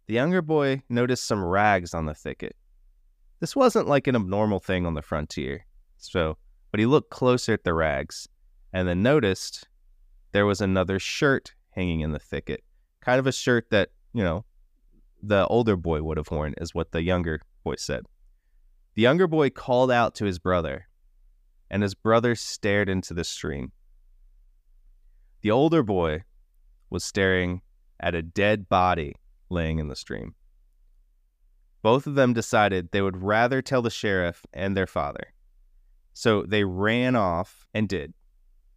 the younger boy noticed some rags on the thicket. This wasn't like an abnormal thing on the frontier, but he looked closer at the rags and then noticed there was another shirt hanging in the thicket. Kind of a shirt that, you know, the older boy would have worn, is what the younger boy said. The younger boy called out to his brother, and his brother stared into the stream. The older boy was staring at a dead body laying in the stream. Both of them decided they would rather tell the sheriff and their father. So they ran off and did.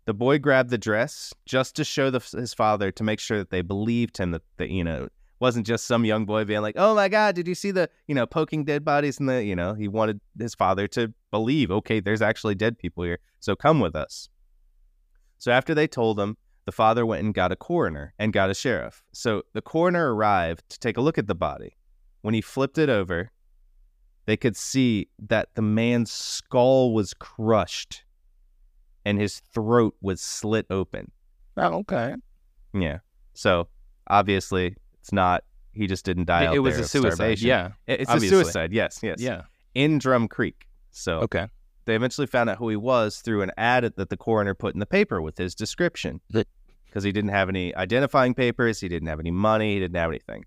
The boy grabbed the dress just to show his father, to make sure that they believed him, that you know, wasn't just some young boy being like, oh my God, did you see the, you know, poking dead bodies in the, you know, he wanted his father to believe, okay, there's actually dead people here, so come with us. So after they told him, the father went and got a coroner and got a sheriff. So the coroner arrived to take a look at the body. When he flipped it over, they could see that the man's skull was crushed and his throat was slit open. Oh, okay. Yeah. So obviously it's not, he just didn't die out there. It was a suicide. Yeah. It's obviously a suicide. Yes. Yes. Yeah. In Drum Creek. So okay. They eventually found out who he was through an ad that the coroner put in the paper with his description, because he didn't have any identifying papers. He didn't have any money. He didn't have anything.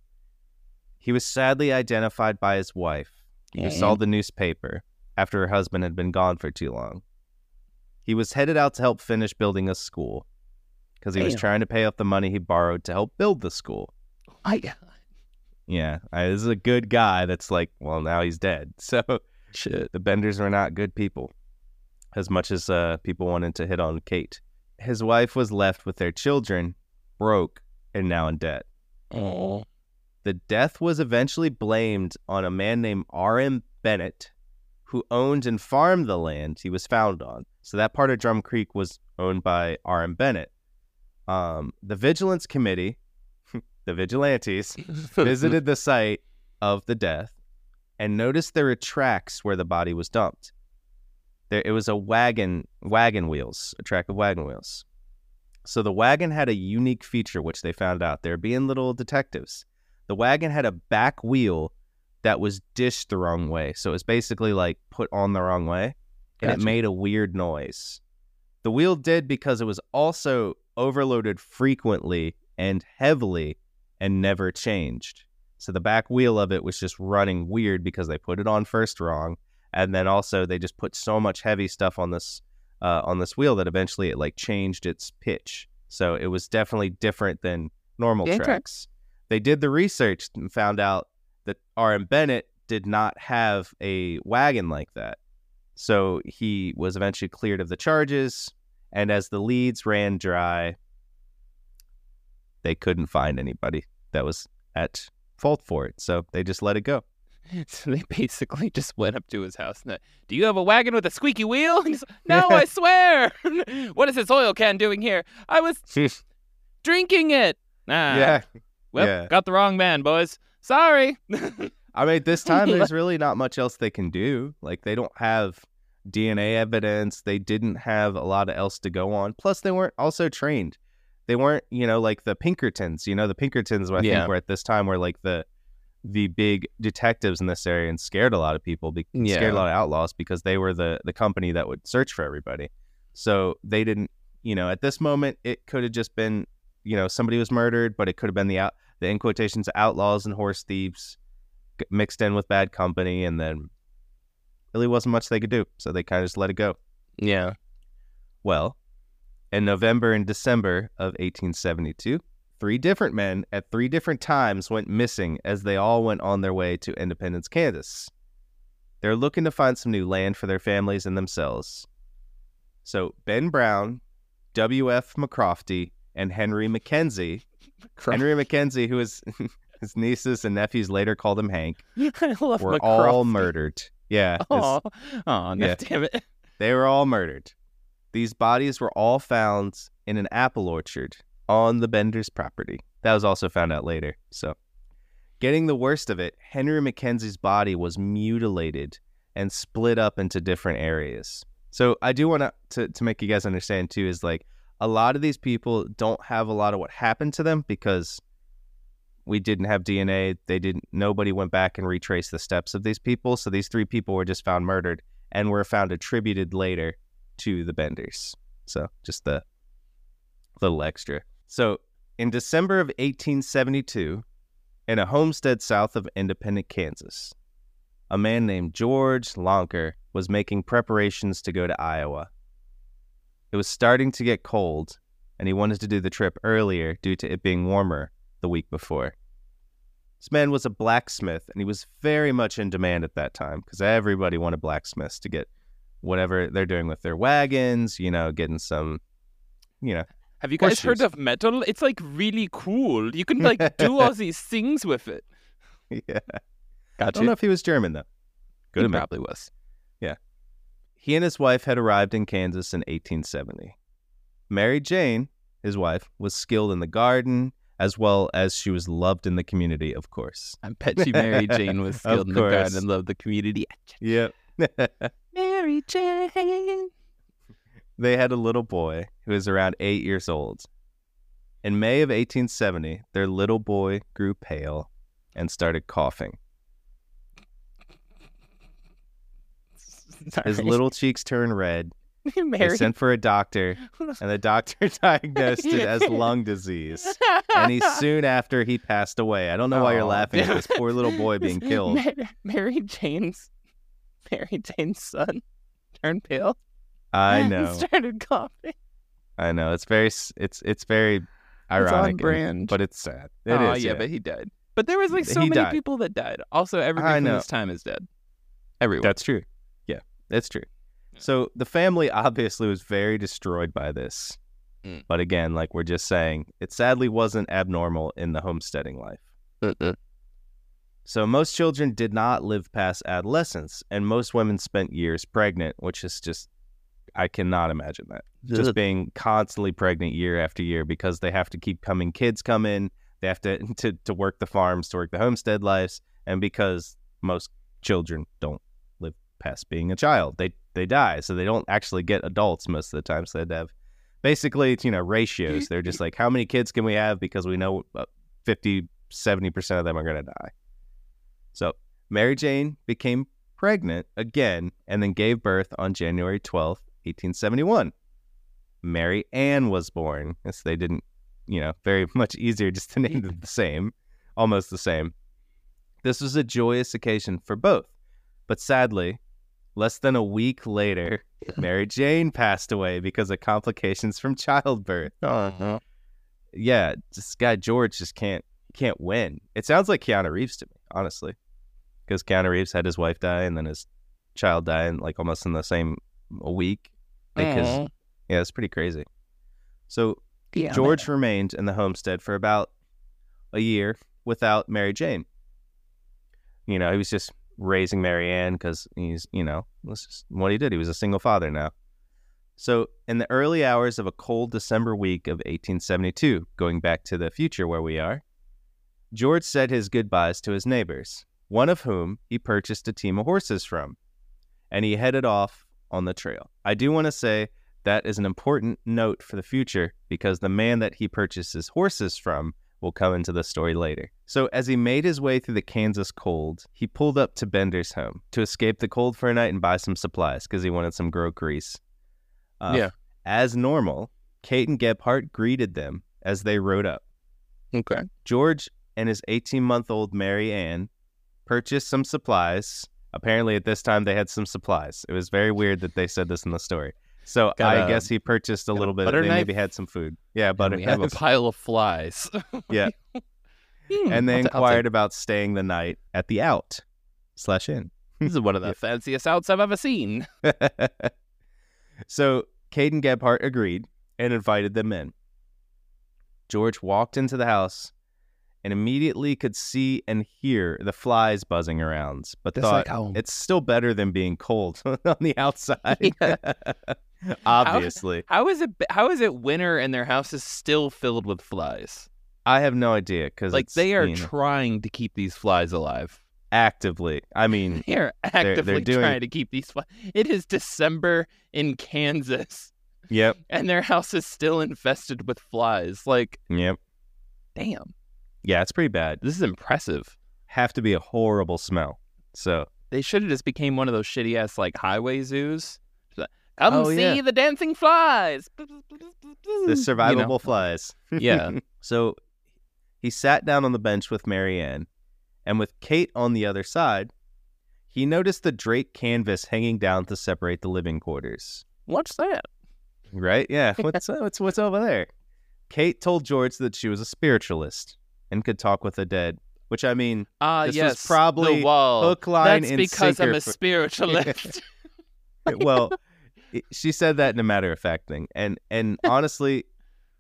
He was sadly identified by his wife, who saw the newspaper after her husband had been gone for too long. He was headed out to help finish building a school because he was trying to pay off the money he borrowed to help build the school. This is a good guy that's like, well, now he's dead. So shit. The Benders were not good people, as much as people wanted to hit on Kate. His wife was left with their children, broke, and now in debt. Aww. The death was eventually blamed on a man named R.M. Bennett, who owned and farmed the land he was found on. So that part of Drum Creek was owned by R.M. Bennett. The Vigilance Committee, the vigilantes, visited the site of the death and noticed there were tracks where the body was dumped. There, it was a wagon wheels, a track of wagon wheels. So the wagon had a unique feature, which they found out. They're being little detectives. The wagon had a back wheel that was dished the wrong way. So it was basically like put on the wrong way, and it made a weird noise. The wheel did because it was also overloaded frequently and heavily and never changed. So the back wheel of it was just running weird because they put it on first wrong. And then also they just put so much heavy stuff on this wheel that eventually it like changed its pitch. So it was definitely different than normal tracks. They did the research and found out that R.M. Bennett did not have a wagon like that. So he was eventually cleared of the charges. And as the leads ran dry, they couldn't find anybody that was at fault for it. So they just let it go. So they basically just went up to his house and, do you have a wagon with a squeaky wheel? And he's, no, I swear. What is this oil can doing here? I was drinking it. Got the wrong man, boys. Sorry. I mean, at this time, there's really not much else they can do. Like, they don't have DNA evidence. They didn't have a lot else to go on. Plus, they weren't also trained. They weren't, like the Pinkertons. The Pinkertons, I think, were at this time were like the big detectives in this area and scared a lot of people, scared a lot of outlaws because they were the company that would search for everybody. So they didn't, at this moment, it could have just been, somebody was murdered, but it could have been the in quotations outlaws and horse thieves mixed in with bad company, and then really wasn't much they could do. So they kind of just let it go. Yeah. Well, in November and December of 1872, 3 different men at 3 different times went missing as they all went on their way to Independence, Kansas. They're looking to find some new land for their families and themselves. So Ben Brown, W.F. McCrotty, and Henry McKenzie. Henry McKenzie, who is his nieces and nephews later called him Hank, were all murdered. Yeah. Oh, no, damn it. They were all murdered. These bodies were all found in an apple orchard on the Benders' property. That was also found out later. So, getting the worst of it, Henry McKenzie's body was mutilated and split up into different areas. So, I do want to make you guys understand, too, is like a lot of these people don't have a lot of what happened to them because we didn't have DNA. Nobody went back and retraced the steps of these people. So, these 3 people were just found murdered and were found attributed later to the Benders. So, just the little extra. So, in December of 1872, in a homestead south of Independence, Kansas, a man named George Lonker was making preparations to go to Iowa. It was starting to get cold, and he wanted to do the trip earlier due to it being warmer the week before. This man was a blacksmith, and he was very much in demand at that time because everybody wanted blacksmiths to get whatever they're doing with their wagons, getting some, Have you guys heard of metal? It's like really cool. You can like do all these things with it. Yeah. Gotcha. I don't know if he was German though. He probably was. Yeah. He and his wife had arrived in Kansas in 1870. Mary Jane, his wife, was skilled in the garden as well as she was loved in the community, of course. I bet you Mary Jane was skilled in the garden and loved the community. Yep. Mary Jane. They had a little boy who was around 8 years old. In May of 1870, their little boy grew pale and started coughing. Sorry. His little cheeks turned red. Mary. They sent for a doctor, and the doctor diagnosed it as lung disease. And he soon after he passed away. I don't know why you're laughing at this poor little boy being killed. Mary Jane's son turned pale. I know. He started coughing. I know. It's very ironic, it's on brand. But it's sad. It is. Yeah, but he died. But there was so many people that died. Also, everybody from this time is dead. Everyone. That's true. Yeah, that's true. So the family obviously was very destroyed by this. Mm. But again, like we're just saying, it sadly wasn't abnormal in the homesteading life. Mm-mm. So most children did not live past adolescence, and most women spent years pregnant, which is just, I cannot imagine that. Just being constantly pregnant year after year because they have to keep coming. Kids come in, they have to work the farms, to work the homestead lives, and because most children don't live past being a child. They die, so they don't actually get adults most of the time, so they have basically, ratios. They're just like, how many kids can we have, because we know 50, 70% of them are going to die. So Mary Jane became pregnant again and then gave birth on January 12th, 1871. Mary Ann was born. Yes, they didn't, very much easier just to name them the same, almost the same. This was a joyous occasion for both, but sadly, less than a week later, Mary Jane passed away because of complications from childbirth. Uh-huh. Yeah, this guy George just can't win. It sounds like Keanu Reeves to me, honestly, because Keanu Reeves had his wife die and then his child die, and like almost in the same week. Because uh-huh. Yeah, it's pretty crazy. So yeah, George remained in the homestead for about a year without Mary Jane. He was just raising Mary Ann because he's, that's just what he did. He was a single father now. So in the early hours of a cold December week of 1872, going back to the future where we are, George said his goodbyes to his neighbors, one of whom he purchased a team of horses from, and he headed off on the trail. I do want to say that is an important note for the future because the man that he purchases horses from will come into the story later. So as he made his way through the Kansas cold, he pulled up to Bender's home to escape the cold for a night and buy some supplies because he wanted some grow grease. Yeah. As normal, Kate and Gebhardt greeted them as they rode up. Okay. George and his 18-month-old Mary Ann purchased some supplies. Apparently at this time they had some supplies. It was very weird that they said this in the story. So I guess he purchased a little bit. They maybe had some food. Yeah, butter. We have a pile of flies. Yeah. And they inquired about staying the night at the out/inn. This is one of the fanciest outs I've ever seen. So Kate and Gebhardt agreed and invited them in. George walked into the house and immediately could see and hear the flies buzzing around, but thought it's still better than being cold on the outside. Yeah. Obviously. How is it winter and their house is still filled with flies? I have no idea because they are trying to keep these flies alive. Actively. I mean, they're trying to keep these flies. It is December in Kansas. Yep. And their house is still infested with flies. Yep. Damn. Yeah, it's pretty bad. This is impressive. Have to be a horrible smell. So they should have just became one of those shitty ass highway zoos. Come see the dancing flies. The survivable flies. Yeah. So he sat down on the bench with Mary Ann, and with Kate on the other side, he noticed the draped canvas hanging down to separate the living quarters. What's that? Right? Yeah. What's over there? Kate told George that she was a spiritualist and could talk with the dead. Which, I mean, was probably the wall. Hook, line, and sinker. That's because I'm a spiritualist. Well, she said that in a matter-of-fact thing. And honestly,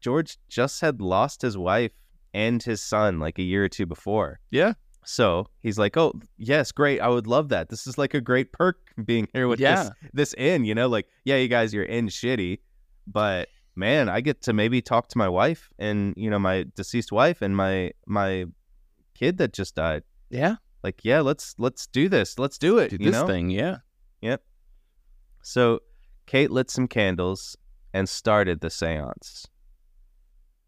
George just had lost his wife and his son a year or two before. Yeah. So he's like, oh, yes, great. I would love that. This is a great perk being here with this inn, you guys, your inn shitty, but man, I get to maybe talk to my wife and, my deceased wife and my kid that just died. Yeah. Let's do this. Let's do it. Do this thing. Yeah. Yep. So Kate lit some candles and started the seance.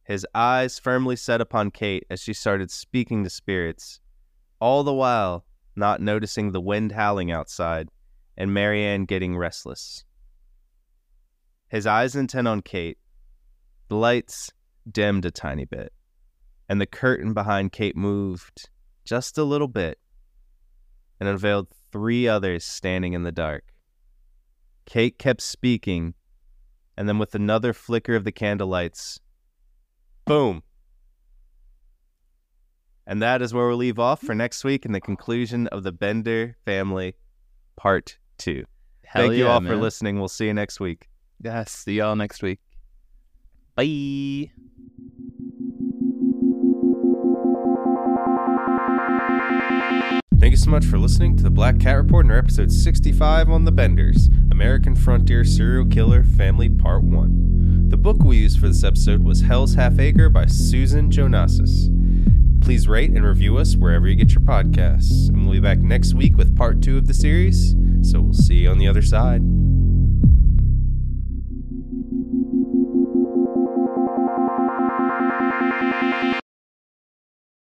his eyes firmly set upon Kate as she started speaking to spirits, all the while not noticing the wind howling outside and Mary Ann getting restless. His eyes intent on Kate, the lights dimmed a tiny bit, and the curtain behind Kate moved just a little bit and unveiled three others standing in the dark. Kate kept speaking, and then with another flicker of the candlelights, boom. And that is where we'll leave off for next week in the conclusion of the Bender Family Part 2. Thank you all for listening. We'll see you next week. Yes, see y'all next week. Bye. Thank you so much for listening to the Black Cat Report in our episode 65 on the Benders, American Frontier Serial Killer Family Part 1. The book we used for this episode was Hell's Half Acre by Susan Jonasis. Please rate and review us wherever you get your podcasts. And we'll be back next week with Part 2 of the series, so we'll see you on the other side.